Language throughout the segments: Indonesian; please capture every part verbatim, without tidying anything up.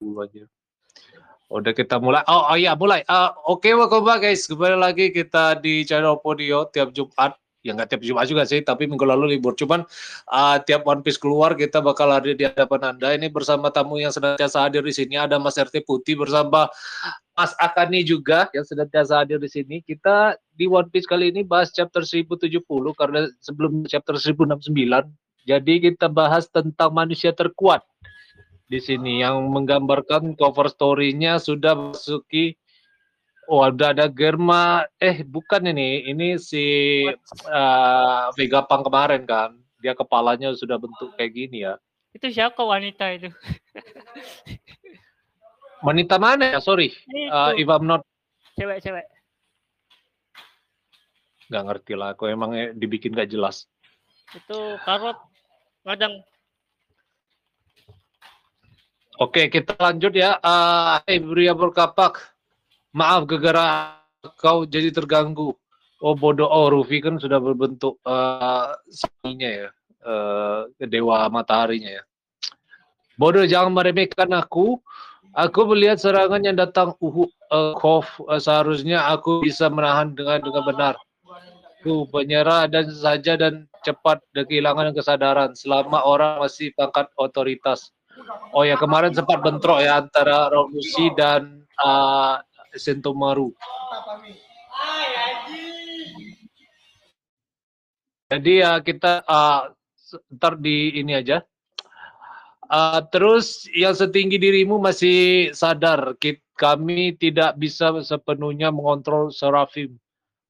dulu aja. Udah kita mulai. Oh, oh iya mulai. Uh, Oke, okay, welcome back guys. Kembali lagi kita di channel Podio tiap Jumat. Ya nggak tiap Jumat juga sih, tapi minggu lalu libur. Cuman uh, tiap One Piece keluar kita bakal hadir di hadapan Anda. Ini bersama tamu yang senantiasa hadir di sini. Ada Mas R T Putih bersama Mas Akani juga yang senantiasa hadir di sini. Kita di One Piece kali ini bahas chapter seribu tujuh puluh karena sebelum chapter seribu enam puluh sembilan. Jadi kita bahas tentang manusia terkuat. Di sini yang menggambarkan cover story-nya sudah masuki. Oh, ada ada Germa. Eh, bukan ini. Ini si uh, Vegapunk kemarin kan. Dia kepalanya sudah bentuk kayak gini ya. Itu siapa wanita itu? Wanita mana ya? Sorry. Uh, if I'm not. Cewek-cewek. Gak ngerti lah. Kok emang dibikin gak jelas. Itu karot. Kadang. Oke, kita lanjut ya. Uh, hey, Bria berkapak. Maaf, gara-gara kau jadi terganggu. Oh, bodoh. Oh, Luffy kan sudah berbentuk uh, saninya ya. Uh, dewa mataharinya ya. Bodoh, jangan meremehkan aku. Aku melihat serangan yang datang. Uhu, uh, kof, uh, seharusnya aku bisa menahan dengan dengan benar. Ku penyerah dan saja dan cepat dan kehilangan kesadaran. Selama orang masih pangkat otoritas. Oh ya, kemarin sempat bentrok ya antara Rob Lucci dan uh, Sentomaru. Jadi ya uh, kita uh, ntar di ini aja. Uh, terus yang setinggi dirimu masih sadar, kami tidak bisa sepenuhnya mengontrol Seraphim.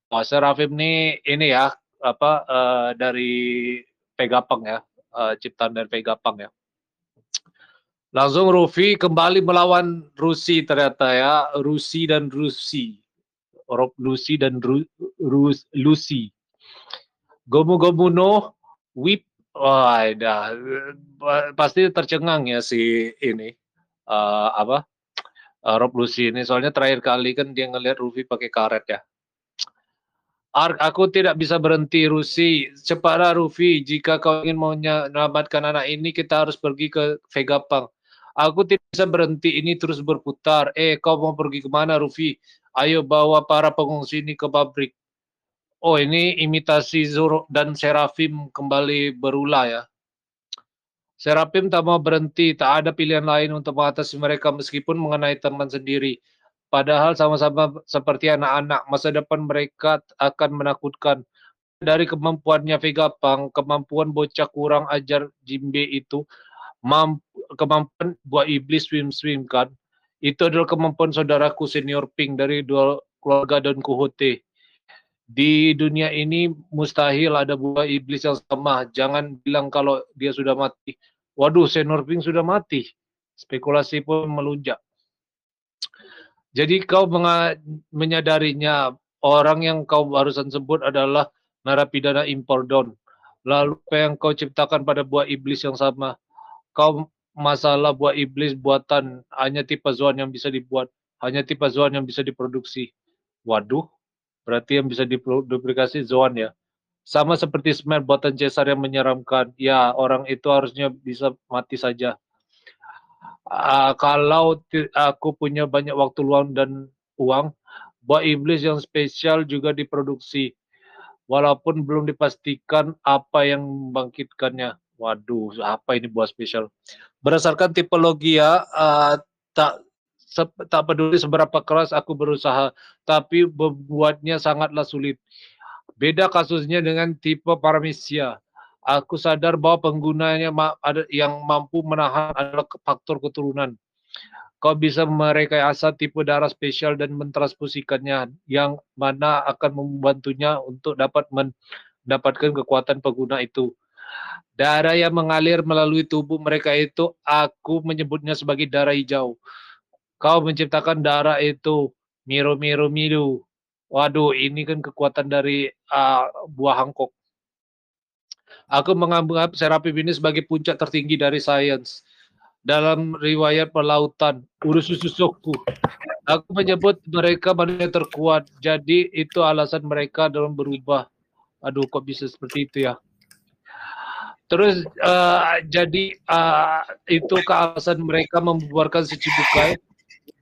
Oh, Seraphim ini ini ya apa uh, dari Vegapunk ya, uh, ciptaan dari Vegapunk ya. Langsung Luffy kembali melawan Lucci ternyata ya. Lucci dan Lucci. Rob Lucci dan Ru, Ru, Lucci. Gomu Gomu no Whip. Wah, dah. Pasti tercengang ya si ini. Uh, apa? Uh, Rob Lucci ini. Soalnya terakhir kali kan dia ngelihat Luffy pakai karet ya. Ark, aku tidak bisa berhenti, Lucci. Cepatlah, Luffy. Jika kau ingin menyelamatkan anak ini, kita harus pergi ke Vegapunk. Aku tidak bisa berhenti, ini terus berputar. Eh, kau mau pergi kemana, Luffy? Ayo bawa para pengungsi ini ke pabrik. Oh, ini imitasi Zoro dan Seraphim kembali berulah ya. Seraphim tak mau berhenti, tak ada pilihan lain untuk mengatasi mereka meskipun mengenai teman sendiri. Padahal sama-sama seperti anak-anak, masa depan mereka akan menakutkan. Dari kemampuannya Vegapunk, kemampuan bocah kurang ajar Jimbe itu, Mamp, kemampuan buah iblis swim-swim kan, itu adalah kemampuan saudaraku Senior Pink dari dua keluarga Don Quixote. Di dunia ini mustahil ada buah iblis yang sama, jangan bilang kalau dia sudah mati. Waduh, Senior Pink sudah mati, spekulasi pun melunjak. Jadi kau menyadarinya, orang yang kau barusan sebut adalah narapidana impor Don. Lalu apa yang kau ciptakan pada buah iblis yang sama? Kau masalah buah iblis buatan, hanya tipe zoan yang bisa dibuat, hanya tipe zoan yang bisa diproduksi. Waduh, berarti yang bisa diduplikasi zoan ya. Sama seperti smell buatan Caesar yang menyeramkan. Ya, orang itu harusnya bisa mati saja. Uh, kalau aku punya banyak waktu luang dan uang, buah iblis yang spesial juga diproduksi. Walaupun belum dipastikan apa yang membangkitkannya. Waduh, apa ini buah spesial? Berdasarkan tipologi ya, uh, tak tak peduli seberapa keras aku berusaha, tapi membuatnya sangatlah sulit. Beda kasusnya dengan tipe paramisia. Aku sadar bahwa penggunanya ma ada yang mampu menahan adalah faktor keturunan. Kau bisa merekayasa tipe darah spesial dan mentransfusikannya, yang mana akan membantunya untuk dapat mendapatkan kekuatan pengguna itu. Darah yang mengalir melalui tubuh mereka itu, aku menyebutnya sebagai darah hijau. Kau menciptakan darah itu, miru miru miru. Waduh, ini kan kekuatan dari uh, buah Hancock. Aku menganggap Seraphim ini sebagai puncak tertinggi dari sains. Dalam riwayat pelautan, urus susuku. Aku menyebut mereka manusia terkuat. Jadi itu alasan mereka dalam berubah. Aduh, kok bisa seperti itu ya? Terus uh, jadi uh, itu kealasan mereka membuarkan si Chibukai.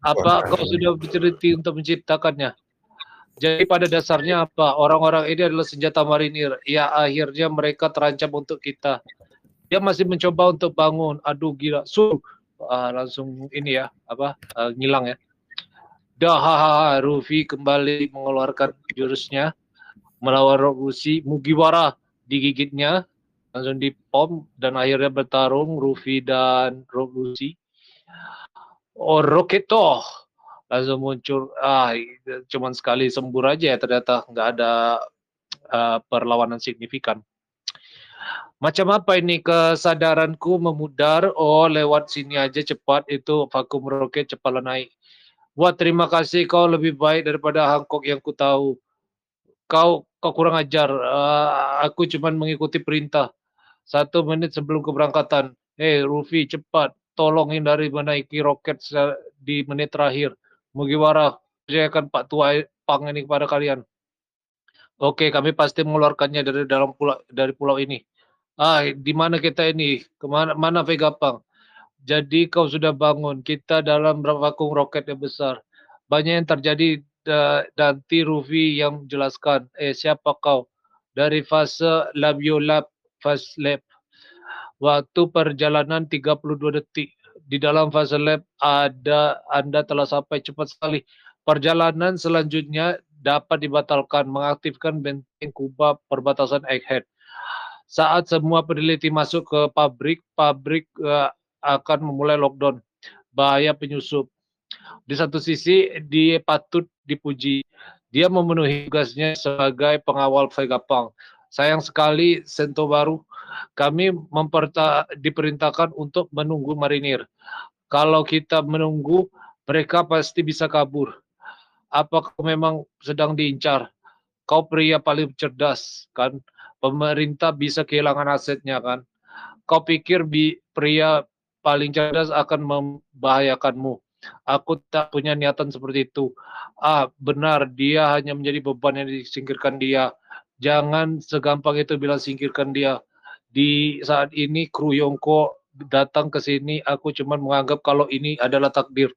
Apa kau sudah bercerita untuk menciptakannya? Jadi pada dasarnya apa? Orang-orang ini adalah senjata marinir. Ya akhirnya mereka terancam untuk kita. Dia masih mencoba untuk bangun. Aduh gila. Suruh. Uh, langsung ini ya. Apa? Uh, ngilang ya. Dah, Luffy kembali mengeluarkan jurusnya. Melawan Rob Lucci. Mugiwara digigitnya. Langsung dipom. Dan akhirnya bertarung Luffy dan Rob Lucci. Oh, Roketo. Langsung muncul. Ah, cuman sekali sembur aja ya. Ternyata nggak ada uh, perlawanan signifikan. Macam apa ini kesadaranku memudar? Oh, lewat sini aja cepat. Itu vakum roket cepatlah naik. Wah, terima kasih, kau lebih baik daripada Hancock yang ku tahu. Kau kau kurang ajar. Uh, aku cuman mengikuti perintah. Satu menit sebelum keberangkatan. Hei, Luffy, cepat. Tolong hindari menaiki roket di menit terakhir. Mugiwara, saya akan Pak Tua Pang ini kepada kalian. Oke, kami pasti mengeluarkannya dari dalam pulau dari pulau ini. Ah, di mana kita ini? Kemana mana Vegapunk? Jadi kau sudah bangun, kita dalam vakum roket yang besar. Banyak yang terjadi, uh, nanti Luffy yang jelaskan. Eh, siapa kau? Dari fase Labiolab, fase lab. Waktu perjalanan tiga puluh dua detik. Di dalam fase lab, ada Anda telah sampai cepat sekali. Perjalanan selanjutnya dapat dibatalkan, mengaktifkan benteng Kuba perbatasan Egghead. Saat semua peneliti masuk ke pabrik, pabrik... Uh, akan memulai lockdown. Bahaya penyusup. Di satu sisi dia patut dipuji. Dia memenuhi tugasnya sebagai pengawal Vegapunk. Sayang sekali Sentomaru, kami diperintahkan untuk menunggu marinir. Kalau kita menunggu, mereka pasti bisa kabur. Apakah memang sedang diincar? Kau pria paling cerdas, kan? Pemerintah bisa kehilangan asetnya, kan? Kau pikir bi pria paling cerdas akan membahayakanmu. Aku tak punya niatan seperti itu. Ah, benar, dia hanya menjadi beban yang disingkirkan dia. Jangan segampang itu bilang singkirkan dia. Di saat ini, kru Yonko datang ke sini, aku cuma menganggap kalau ini adalah takdir.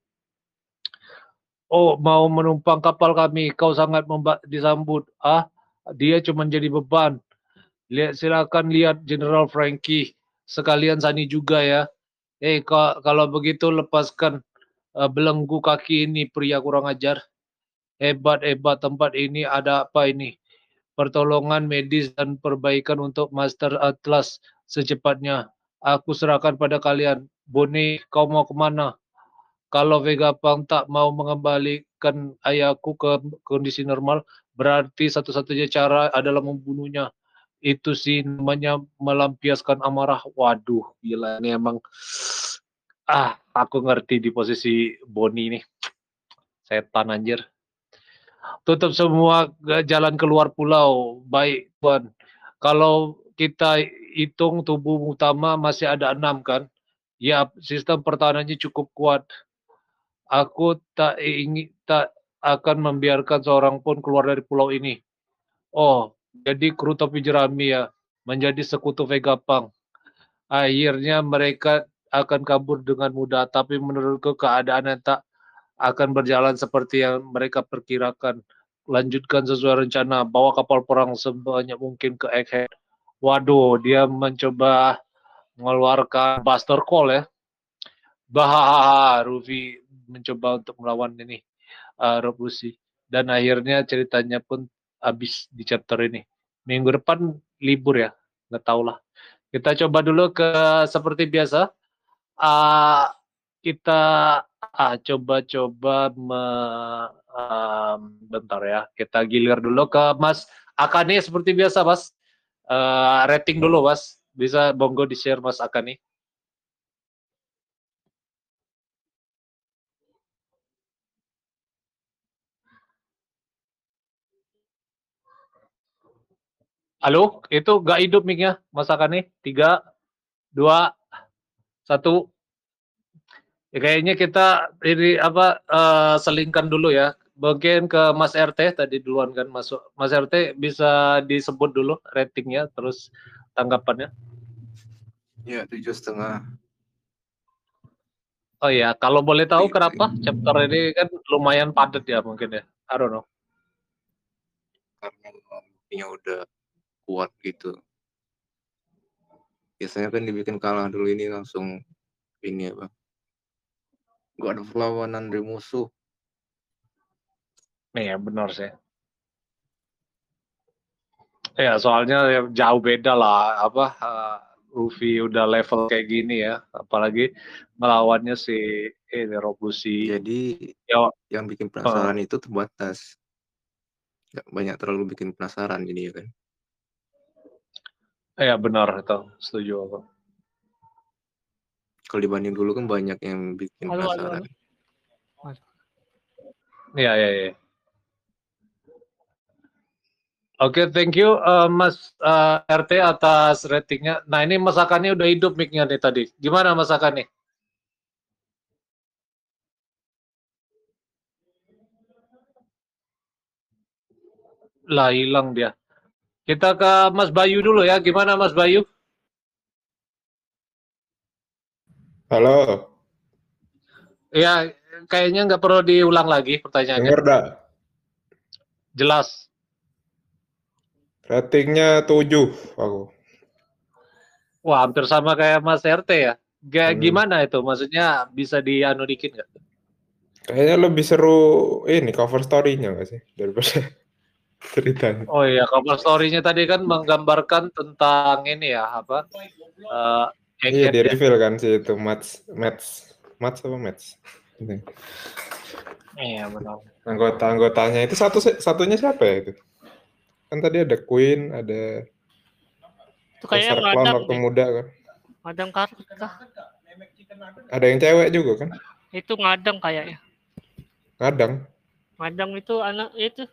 Oh, mau menumpang kapal kami, kau sangat disambut. Ah, dia cuma jadi beban. Lihat, silakan lihat General Frankie. Sekalian Sani juga ya. Eh, hey, kalau begitu lepaskan uh, belenggu kaki ini, pria kurang ajar. Hebat-hebat tempat ini, ada apa ini? Pertolongan medis dan perbaikan untuk Master Atlas secepatnya. Aku serahkan pada kalian. Bonney, kau mau kemana? Kalau Vegapunk tak mau mengembalikan ayahku ke kondisi normal, berarti satu-satunya cara adalah membunuhnya. Itu sih namanya melampiaskan amarah. Waduh, gila ini emang. Ah, aku ngerti di posisi Bonney nih. Setan anjir. Tutup semua jalan keluar pulau. Baik, Tuan. Kalau kita hitung tubuh utama masih ada enam kan? Ya, sistem pertahanannya cukup kuat. Aku tak ingin tak akan membiarkan seorang pun keluar dari pulau ini. Oh, jadi kru topi jerami ya, menjadi sekutu Vegapunk. Akhirnya mereka akan kabur dengan mudah, tapi menurutku keadaan yang tak akan berjalan seperti yang mereka perkirakan. Lanjutkan sesuai rencana, bawa kapal perang sebanyak mungkin ke Egghead. Waduh, dia mencoba mengeluarkan Buster Call ya. Bah, Luffy mencoba untuk melawan ini uh, Rob Lucci. Dan akhirnya ceritanya pun habis di chapter ini. Minggu depan libur ya, nggak tahu lah. Kita coba dulu ke seperti biasa. Uh, kita coba-coba uh, me, uh, bentar ya. Kita gilir dulu ke Mas Akane seperti biasa, Mas. Uh, rating dulu, Mas. Bisa monggo di share Mas Akane. Halo, itu gak hidup mic-nya, Mas Akane. Tiga, dua, satu. Ya, kayaknya kita ini apa uh, selingkan dulu ya. Bagian ke Mas R T tadi duluan kan masuk. Mas R T bisa disebut dulu ratingnya, terus tanggapannya. Ya, tujuh setengah. Oh ya, kalau boleh tahu kenapa chapter ini kan lumayan padat ya mungkin ya, I don't know. Karena nya udah kuat gitu. Biasanya kan dibikin kalah dulu, ini langsung ini ya bang. Gak ada perlawanan dari musuh. Iya benar sih. Ya soalnya jauh beda lah apa. Uh, Luffy udah level kayak gini ya, apalagi melawannya si eh Rob Lucci. Jadi yo, yang bikin penasaran uh, itu terbatas, nggak banyak terlalu bikin penasaran ini ya kan? Ya benar itu, setuju aku. Kalau dibanding dulu kan banyak yang bikin halo, penasaran. Iya iya iya. Oke, okay, thank you uh, Mas uh, R T atas ratingnya. Nah ini masakannya udah hidup mic-nya nih tadi. Gimana masakannya? Lah hilang dia. Kita ke Mas Bayu dulu ya. Gimana Mas Bayu? Halo. Ya kayaknya nggak perlu diulang lagi pertanyaannya. Dengar dah. Jelas. Ratingnya tujuh aku. Wah, hampir sama kayak Mas R T ya. G- hmm. Gimana itu? Maksudnya bisa dianu dikit nggak? Kayaknya lebih seru ini cover story-nya nggak sih? Daripada ceritanya. Oh iya, cover story-nya tadi kan menggambarkan tentang ini ya, apa? Uh, iya, di-reveal ya. Kan sih itu match, match, match apa match? Ini. Iya, benar. Anggota-anggotanya itu satu satunya siapa ya itu? Kan tadi ada Queen, ada Mister Clown waktu muda kan. Madam Kartu kah? Ada yang cewek juga kan? Itu ngadang kayaknya. Ngadang? Ngadang itu anak itu.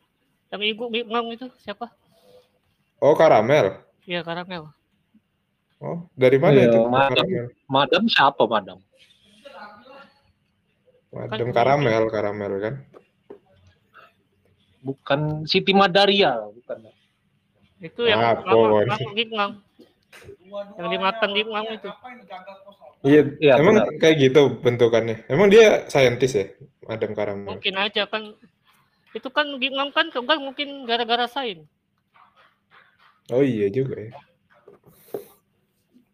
Yang ibu Big Mom itu siapa? Oh, Caramel. Iya, Caramel. Oh, dari mana Ayo, itu? Madam, Madam siapa Madam? Madam Caramel, Caramel kan? Bukan Siti Madaria, bukan. Itu yang ah, ngang, ngang, ngang. Yang dimakan Gimang itu. Iya, ya, emang benar. Kayak gitu bentukannya. Emang dia saintis ya, Madam Caramel. Mungkin aja kan. Itu kan Gimang kan kan mungkin gara-gara sain. Oh iya juga ya.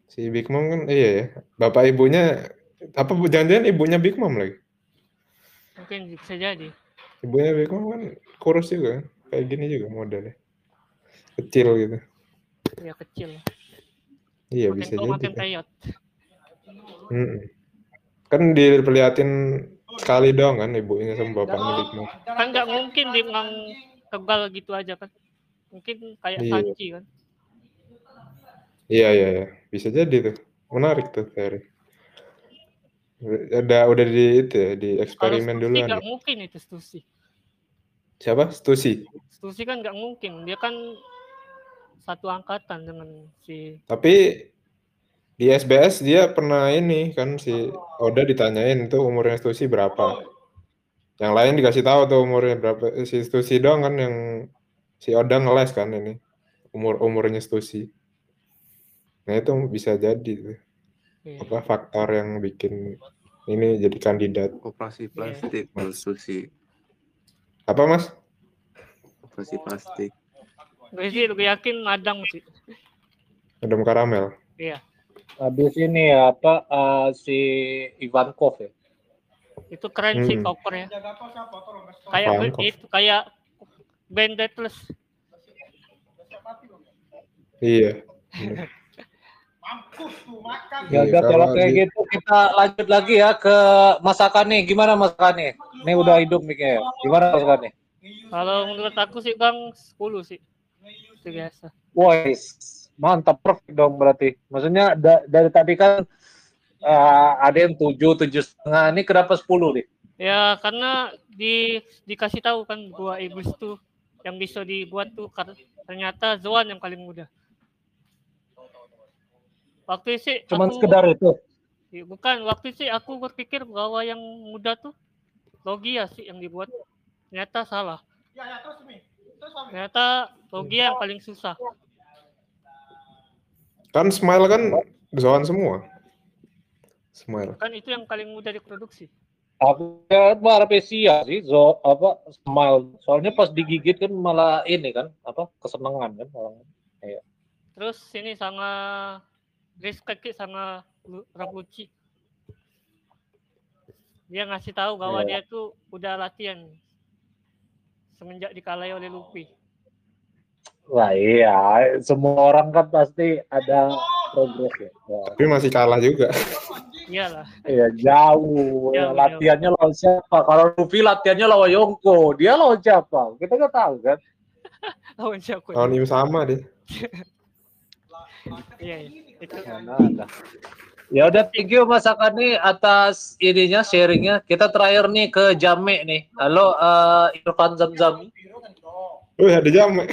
Si Big Mom kan iya ya. Bapak ibunya apa jangan-jangan ibunya Big Mom lagi. Mungkin bisa jadi. Ibunya Big Mom kan kurus juga kan? Kayak gini juga modelnya. Kecil gitu. Iya kecil. Iya makin bisa jadi. Kan. Mm-hmm. Kan diperlihatin sekali doang kan ibunya sama bapaknya Big Mom. Kan nggak mungkin Big Mom tegal gitu aja kan. Mungkin kayak iya. Sanji kan. Iya iya iya. Bisa jadi tuh. Menarik tuh teori. Udah udah di itu ya, di eksperimen dulu kan. Nggak mungkin itu Stussy. Siapa? Stussy. Stussy kan nggak mungkin. Dia kan satu angkatan dengan si. Tapi di S B S dia pernah ini kan si Oda ditanyain tuh umurnya Stussy berapa. Yang lain dikasih tahu tuh umurnya berapa. Si Stussy doang kan yang si Oda ngeles kan ini umur umurnya Stussy. Nah itu bisa jadi tuh. Yeah. Apa faktor yang bikin ini jadi kandidat operasi plastik yeah. Mas Susi apa mas operasi plastik gue sih gue yakin Madam sih Madam Caramel iya habis ini ya apa uh, si Ivankov ya itu keren hmm. Sih koper ya kayak itu kayak bandetless iya mampus tuh makan. Ya, ya kalau kayak di... gitu kita lanjut lagi ya ke masakan nih. Gimana masakan nih? Ini udah hidup miknya. Gimana masakan nih? Kalau menurut aku sih Bang sepuluh sih. Itu biasa. Woi, mantap perfect dong berarti. Maksudnya da- dari tadi kan uh, ada yang tujuh, tujuh setengah ini kenapa sepuluh nih? Ya karena di dikasih tahu kan gua iblis tuh yang bisa dibuat tuh ternyata Zoan yang paling mudah. Waktu sih cuman aku, sekedar itu. Bukan, waktu sih aku berpikir bahwa yang muda tuh logia sih yang dibuat. Ternyata salah. Ya, ya, terus, Mi. Terus, Mi. Ternyata logia yang paling susah. Kan smile kan Zoan semua. Semua. Kan itu yang paling mudah diproduksi. Aku lihat mah arpesia sih, zo apa smile. Soalnya pas digigit kan malah ini kan, apa kesenangan kan orang. Iya. Terus ini sama respect sama Rob Lucci. Dia ngasih tahu bahwa yeah. dia tuh udah latihan semenjak dikalai oleh Luffy. Wah iya, semua orang kan pasti ada progres ya. Wah. Tapi masih kalah juga. Iyalah. Iya jauh. jauh latihannya jauh. Lawan siapa? Kalau Luffy latihannya lawan Yonko, dia lawan siapa? Kita nggak tahu kan. Lawan siapa? Lawan yang sama deh. Iya. Itu. Ya udah, thank you Mas Akani atas idenya, sharingnya. Kita terakhir nih ke Jame nih. Halo uh, Irfan Zamzam. Oh ada Jame.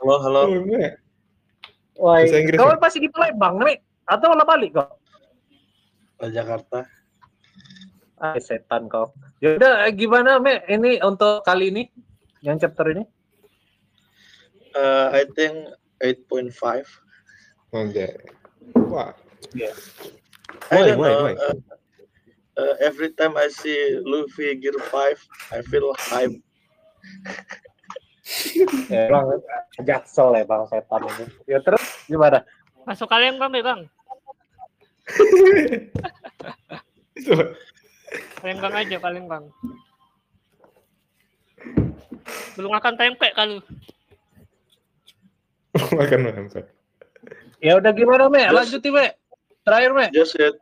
Halo halo. Wah, kamu pasti di Palembang nih? Atau malah balik kok? Ke Jakarta. Ah, setan kau. Yaudah, gimana Me? Ini untuk kali ini, yang chapter ini? Uh, I think eight point five. Okay. Wow. Yeah. Why, why, why? Uh, uh, every time I see Luffy Gear five, I feel hype. Emang jaksel ya bang setan ini. Ya terus gimana? Masuk kalian bang, bang. Kalian bang aja, kalian bang. Belum akan tempe kalau. Makan tempe. Ya udah gimana Me? Lanjutin Me. Terakhir Me. Just it.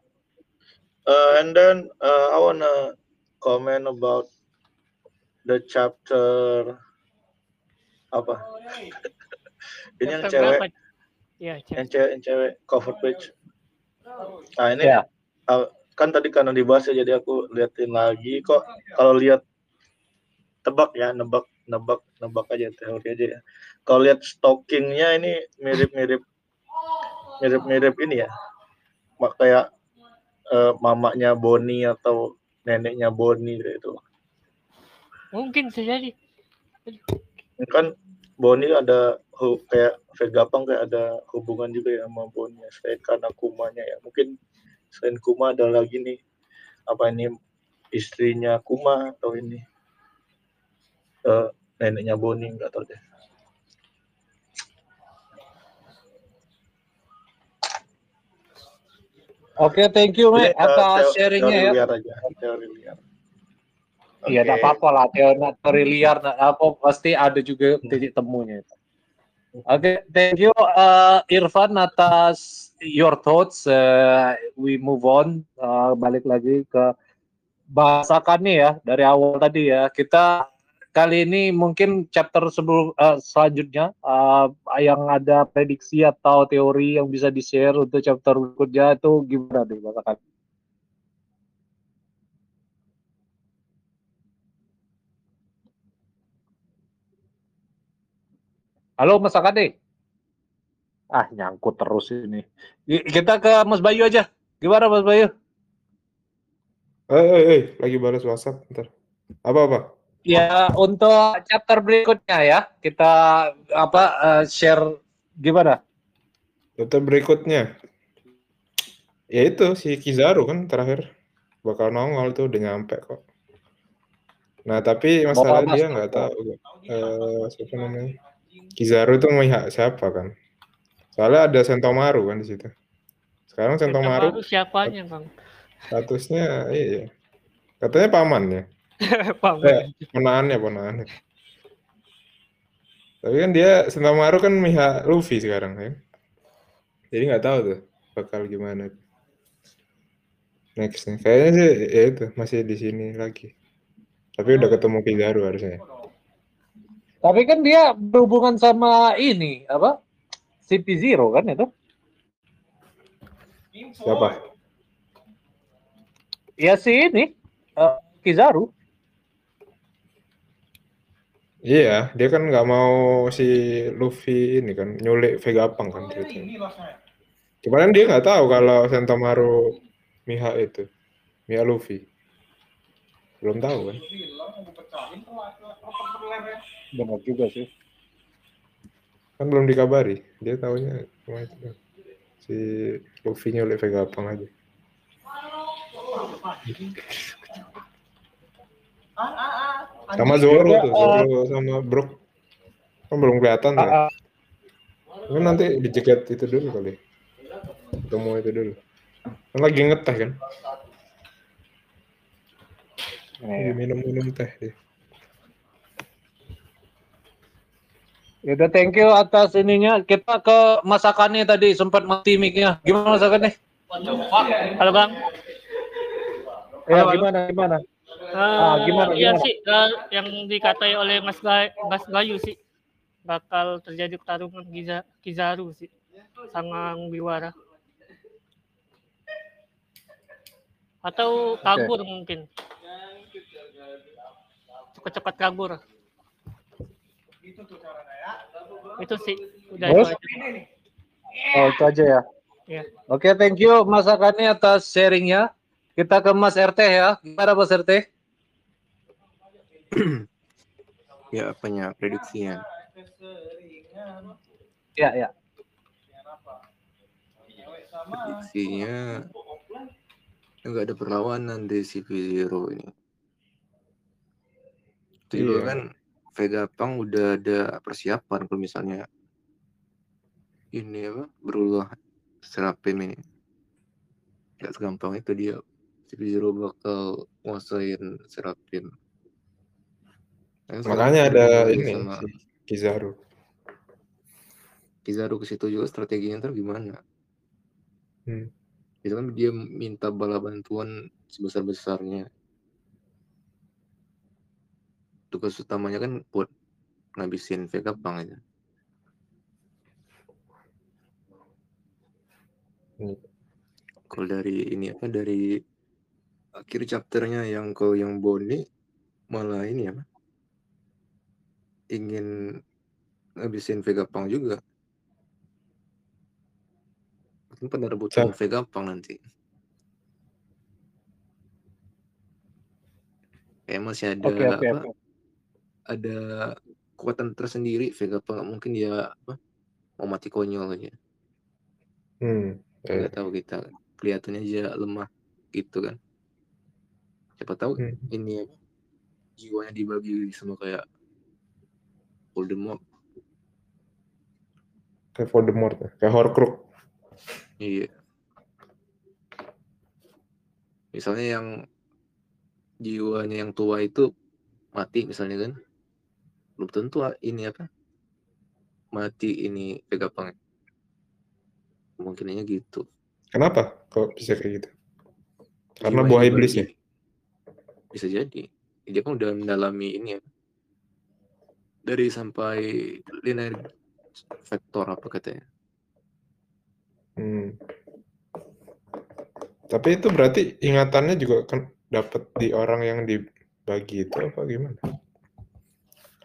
Uh, and then uh, I wanna comment about the chapter apa? Ini yang cewek. Ya, cewek. cewek cover page. Nah ini ya. uh, kan tadi karena dibahas ya, jadi aku liatin lagi kok. Kalau lihat tebak ya, nebak, nebak, nebak aja teori aja ya. Kalau lihat stalkingnya ini mirip-mirip, mirip-mirip ini ya. Mak kayak uh, mamanya Bonney atau neneknya Bonney gitu. Mungkin terjadi. Kan Bonney ada Hu, kayak Vegapunk kayak ada hubungan juga ya sama Bonney selain karena Kumanya ya, mungkin selain Kuma ada lagi nih apa ini istrinya Kuma atau ini uh, neneknya Bonney, nggak tahu deh. Oke, okay, thank you Mike atas sharingnya ya. Teori liar. Iya, okay. Nggak apa-apa lah teori, teori liar, apa pasti ada juga titik temunya itu. Oke, okay, thank you uh, Irfan atas your thoughts. Uh, we move on, uh, balik lagi ke bahasakannya ya dari awal tadi ya. Kita kali ini mungkin chapter sebelum uh, selanjutnya uh, yang ada prediksi atau teori yang bisa di-share untuk chapter berikutnya itu gimana deh bahasakan? Halo Mas Akade. Ah nyangkut terus ini. Kita ke Mas Bayu aja. Gimana Mas Bayu? Eh eh eh lagi balas WhatsApp bentar. Apa-apa? Ya untuk chapter berikutnya ya. Kita apa uh, share gimana? Chapter berikutnya. Ya itu si Kizaru kan terakhir bakal nongol tuh, udah nyampe kok. Nah, tapi masalah dia nggak tahu eh siapa namanya. Kizaru itu memihak siapa kan? Soalnya ada Sentomaru kan di situ. Sekarang Sentomaru siapanya, Bang? Statusnya iya. Katanya paman ya. Paman. Eh, ponaannya, ponaannya. Tapi kan dia Sentomaru kan memihak Luffy sekarang ya. Jadi nggak tahu tuh bakal gimana. Next nih. Kayaknya sih ya itu masih di sini lagi. Tapi udah ketemu Kizaru harusnya. Tapi kan dia berhubungan sama ini, apa? C P nol kan itu? Siapa? Ya si ini, uh, Kizaru. Iya, dia kan nggak mau si Luffy ini kan, nyulik Vegapunk kan. Cuman dia nggak tahu kalau Sentomaru mihak itu, mihak Luffy. Belum tahu kan? Benar juga sih. Kan belum dikabari, dia tahunya cuma itu. si Luffy-nya oleh Vegapunk aja. Sama Zoro tuh, Zoro sama Brook. Kan belum kelihatan ya. Kan nanti dijegat itu dulu kali. Ketemu itu dulu. Kan lagi ngeteh kan. Minum-minum teh deh. Yaudah, thank you atas ininya. Kita ke masakannya tadi, sempat mati mic-nya. Gimana masakannya? Halo Bang. Ya, Halo, gimana gimana? Uh, ah, gimana iya gimana? Sih, yang dikatai oleh Mas Gayu, Mas Gayu sih bakal terjadi pertarungan Kizaru sih sama Biwara. Atau kabur okay. Mungkin. Cepat-cepat kabur. Itu tuh caranya ya. Itu sih udah itu aja. Oh, itu aja ya. Yeah. Oke, okay, thank you Mas Akani atas sharingnya. Kita ke Mas R T ya. Gimana Mas R T? Ya, apanya prediksinya? Ya, ya. Prediksinya enggak ada perlawanan di C P nol ini. Itu yeah. Juga kan Vegapunk udah ada persiapan kalau misalnya ini apa berulah Seraphim ini nggak segampang itu dia C P nol bakal nguasain Seraphim. Nah, makanya ada ini sama Kizaru Kizaru ke situ juga strateginya ntar gimana hmm. Itu kan dia minta bala bantuan sebesar-besarnya. Tugas utamanya kan buat ngabisin Vegapunk aja. Hmm. Kalau dari ini apa dari akhir chapternya yang kalau yang Bonney malah ini apa ingin ngabisin Vegapunk juga. Mungkin pada rebutan so. Vegapunk nanti. Kayak masih ada okay, okay, apa? Okay. Ada kekuatan tersendiri Vegapunk mungkin dia apa mau mati konyol aja hmm, eh. Gak tahu kita kelihatannya aja lemah gitu kan siapa tahu hmm. Ini jiwanya dibagi sama kayak Voldemort kayak Voldemort kayak Horcrux iya misalnya yang jiwanya yang tua itu mati misalnya kan belum tentu ini apa mati ini Vegapunk mungkinnya gitu. Kenapa kok bisa kayak gitu? Karena buah iblis ya. Bisa jadi. Dia kan udah mendalami ini ya. Dari sampai linear vektor apa katanya. Hmm. Tapi itu berarti ingatannya juga kan dapat di orang yang dibagi itu apa gimana?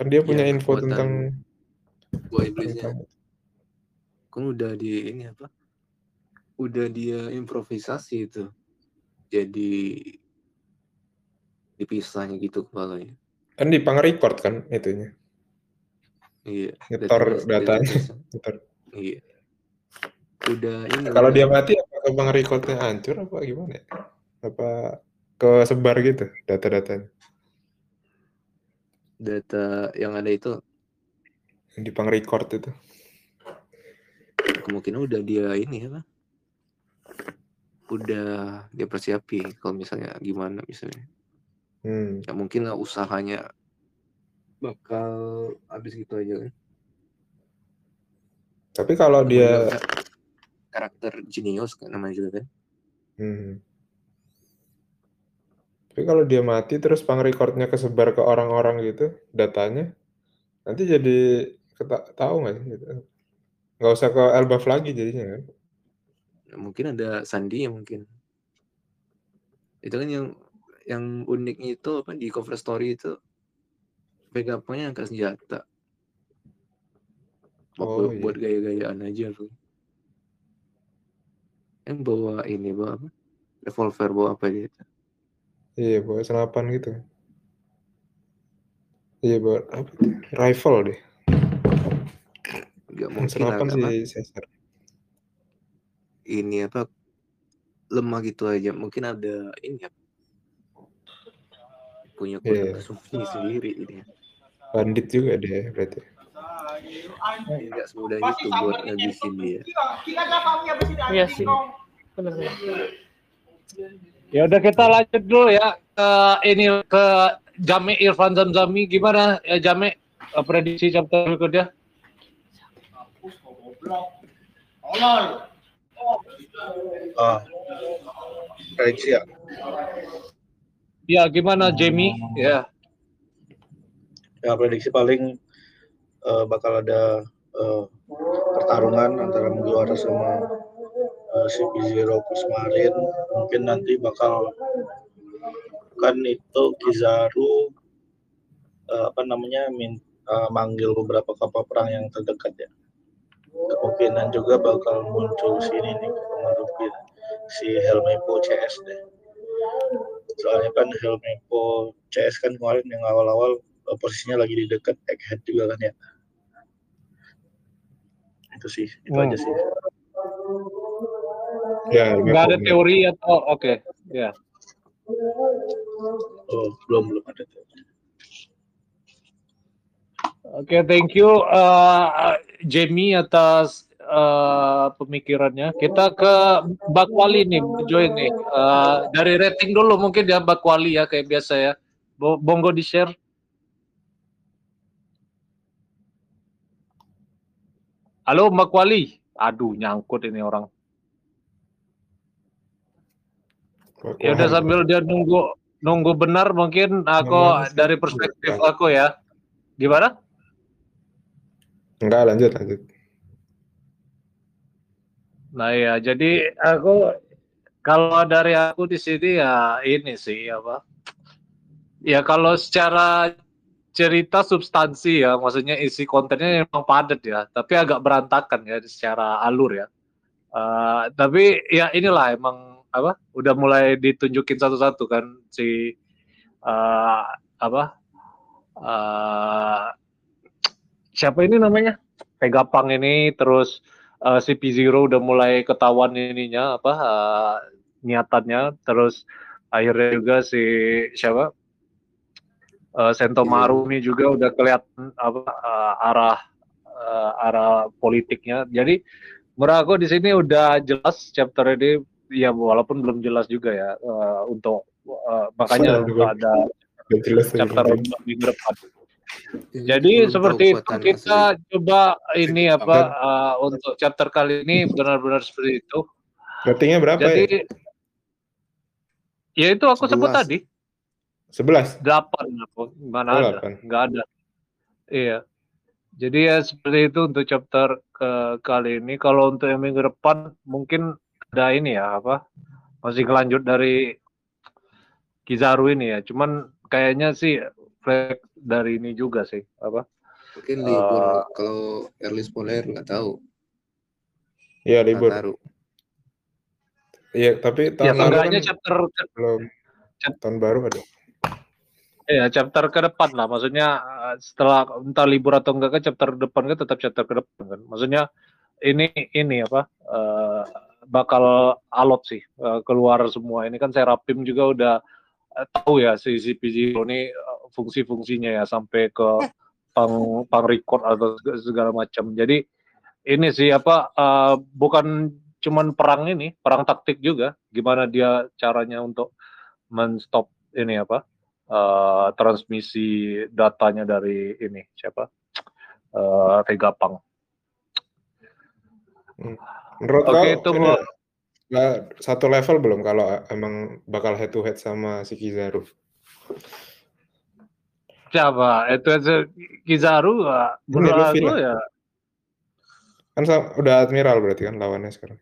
Kan dia punya ya, info tentang buah iblisnya. Kan udah di ini apa? Udah dia improvisasi itu. Jadi dipisahnya gitu kepalanya. Kan di pang-record kan itunya. Iya, ngetor datanya. Ngetor. Iya. Udah ini. Kalau dia mati apa pang-recordnya hancur apa gimana? Apa kesebar gitu data-datanya? Data yang ada itu yang dipang record itu kemungkinan udah dia ini apa udah dia persiapin kalau misalnya gimana misalnya hmm. Ya mungkin lah usahanya bakal habis gitu aja kan tapi kalau dia karakter jenius kan namanya juga kan hmm. Tapi kalau dia mati terus pang-recordnya kesebar ke orang-orang gitu datanya nanti jadi tahu nggak gitu nggak usah ke Elbaf lagi jadinya kan ya, mungkin ada sandinya mungkin itu kan yang yang uniknya itu apa di cover story itu Vegapunk-nya angkat senjata oh, buat iya. Gaya-gayaan aja tuh yang bawa ini bawa apa revolver bawa apa gitu. Iya, bawa senapan gitu. Iya, bawa apa? Rifle deh. Gak mungkin senapan sih, Caesar. ini apa lemah gitu aja. Mungkin ada ini ya, punya kuda yeah. sendiri ini. Bandit juga deh berarti. Enggak semudah itu buat ngabisin dia. Iya sih. Benar. Ya udah kita lanjut dulu ya ke ini ke Jame Irfan Zamzami. Gimana ya Jame prediksi chapter berikutnya? Ah. Prediksi ya. Ya gimana Jamie? Ya. Ya prediksi paling uh, bakal ada uh, pertarungan antara Mugiwara sama uh, C P nol Kusmarin. Mungkin nanti bakal kan itu Kizaru uh, apa namanya min, uh, manggil beberapa kapal perang yang terdekat ya. Kemungkinan juga bakal muncul sini nih kemarin si Helmepo C S deh. Soalnya kan Helmepo C S kan kemarin yang awal-awal posisinya lagi di dekat Egghead juga kan ya. Itu sih, itu hmm. aja sih. Ya, nggak ada teori atau oh, oke, okay. ya. Yeah. Oh, belum belum ada teori. Oke, okay, thank you uh, Jamie atas uh, pemikirannya. Kita ke Bakwali nih, join nih. Uh, dari rating dulu mungkin ya Bakwali ya kayak biasa ya. Bongo di-share. Halo Mbak Wali, aduh nyangkut ini orang. Ya udah sambil dia nunggu nunggu benar mungkin aku dari perspektif aku ya. Gimana? Enggak lanjut lanjut. Nah ya jadi aku kalau dari aku di sini ya ini sih apa? Ya kalau secara cerita substansi ya, maksudnya isi kontennya memang padat ya, tapi agak berantakan ya secara alur ya. Uh, tapi ya inilah emang apa, udah mulai ditunjukin satu-satu kan si uh, apa uh, siapa ini namanya Vegapunk ini, terus uh, C P nol udah mulai ketahuan ininya apa uh, niatannya, terus akhirnya juga si siapa Uh, Sentomaru ini juga udah kelihatan apa uh, arah uh, arah politiknya. Jadi menurut aku di sini udah jelas chapter ini ya, walaupun belum jelas juga ya uh, untuk uh, makanya udah ada jelas chapter untuk minggu depan. Jadi seperti itu kita hasil. Coba ini apa uh, untuk chapter kali ini benar-benar seperti itu. Ratingnya berapa? Jadi ya, ya itu aku sebelas. Sebut tadi. sebelas delapan mana ada nggak ada iya jadi ya seperti itu untuk chapter ke kali ini. Kalau untuk yang minggu depan mungkin ada ini ya apa masih lanjut dari Kizaru ini ya, cuman kayaknya sih refleks dari ini juga sih apa mungkin libur uh, kalau early spoiler nggak tahu ya libur iya tapi ya, kan chapter belum tahun baru ada. Ya chapter ke depan lah, maksudnya setelah entah libur atau enggak kan chapter depan kan tetap chapter ke depan kan, maksudnya ini ini apa uh, bakal alot sih uh, keluar semua ini kan. Seraphim juga udah uh, tahu ya si C P nol ini uh, fungsi-fungsinya ya sampai ke pang pang record atau segala macam. Jadi ini sih apa uh, bukan cuman perang ini, perang taktik juga, gimana dia caranya untuk men-stop ini apa Uh, transmisi datanya dari ini siapa uh, Vegapunk. Menurut okay, kau itu ya, satu level belum kalau emang bakal head to head sama si Kizaru? Siapa itu Kizaru? Uh, Menurut aku ya kan udah admiral berarti kan lawannya sekarang.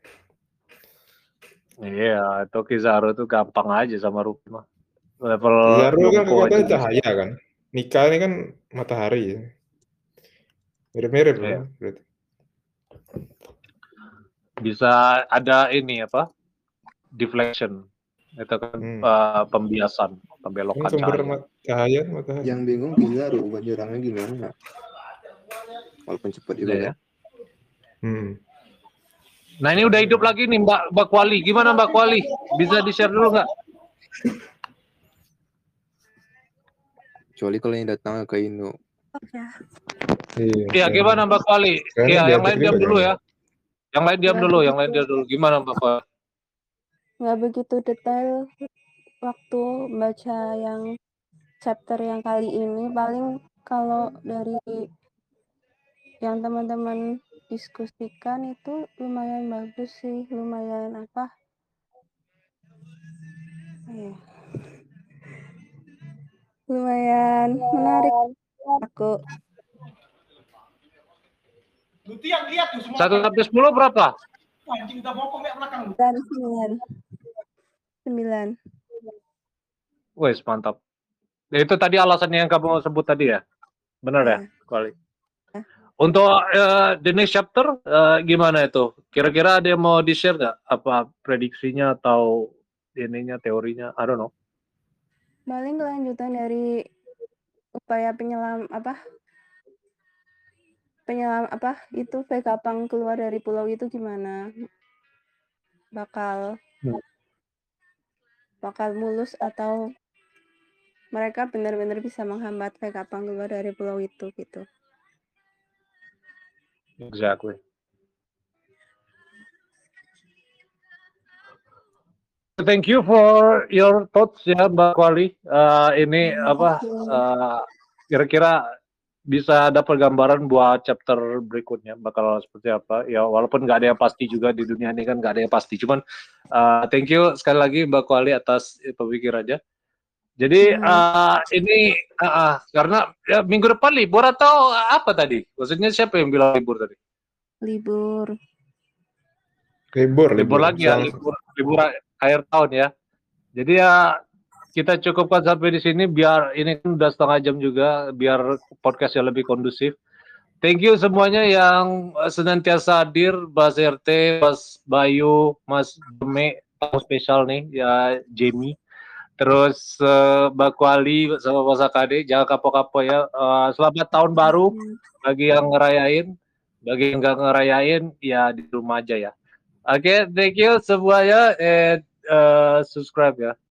Iya yeah, itu Kizaru tuh gampang aja sama Rupi mah. Level Kizaru kan kekuatan cahaya kan, Nika ini kan matahari ya, mirip-mirip yeah. kan? Bisa ada ini apa deflection itu kan hmm. uh, pembiasan pembelokan ini sumber cahaya. Cahaya matahari. Yang bingung Kizaru buat nyerangnya gimana walaupun cepat juga yeah. ya hmm. Nah ini udah hidup lagi nih Mbak Mbak Kuali. Gimana Mbak Kuali? Bisa di-share dulu nggak? Kecuali kalau yang datang ke Inu. Iya, ya, gimana Mbak Kuali? Iya, yang lain diam dulu ya. Yang lain diam dulu, yang lain diam dulu. Gimana Mbak Kuali? Nggak begitu detail waktu baca yang chapter yang kali ini, paling kalau dari yang teman-teman diskusikan itu lumayan bagus sih, lumayan apa? Ya. Lumayan menarik aku. Satu sampai sepuluh berapa? Dari sembilan. Sembilan. Wes mantap. Ya, itu tadi alasannya yang kamu sebut tadi ya, benar ya, Kuali? Ya. Untuk uh, the next chapter uh, gimana itu? Kira-kira ada yang mau di-share nggak? Apa prediksinya atau ininya teorinya? I don't know. Paling kelanjutan dari upaya penyelam apa? Penyelam apa? Itu Vegapunk keluar dari pulau itu gimana? Bakal hmm. bakal mulus atau mereka benar-benar bisa menghambat Vegapunk keluar dari pulau itu gitu. Exactly. Thank you for your thoughts ya Mbak Kuali. Uh, ini apa kira-kira uh, bisa dapat gambaran buat chapter berikutnya bakal seperti apa? Ya walaupun nggak ada yang pasti juga di dunia ini kan nggak ada yang pasti. Cuman uh, thank you sekali lagi Mbak Kuali atas pemikirannya. Jadi uh, ini uh, uh, karena ya, minggu depan libur atau uh, apa tadi? Maksudnya siapa yang bilang libur tadi? Libur. Libur. Libur, libur lagi ya, libur, libur akhir tahun ya. Jadi ya uh, kita cukupkan sampai di sini biar ini kan udah setengah jam juga biar podcastnya lebih kondusif. Thank you semuanya yang senantiasa hadir, Mas R T, Mas Bayu, Mas Deme, tamu spesial nih ya Jamie. Terus uh, Mbak Kuali sama Mas Akade, jangan kapok-kapok ya. Uh, selamat tahun baru bagi yang ngerayain, bagi yang nggak ngerayain ya di rumah aja ya. Oke, okay, thank you semuanya and uh, subscribe ya.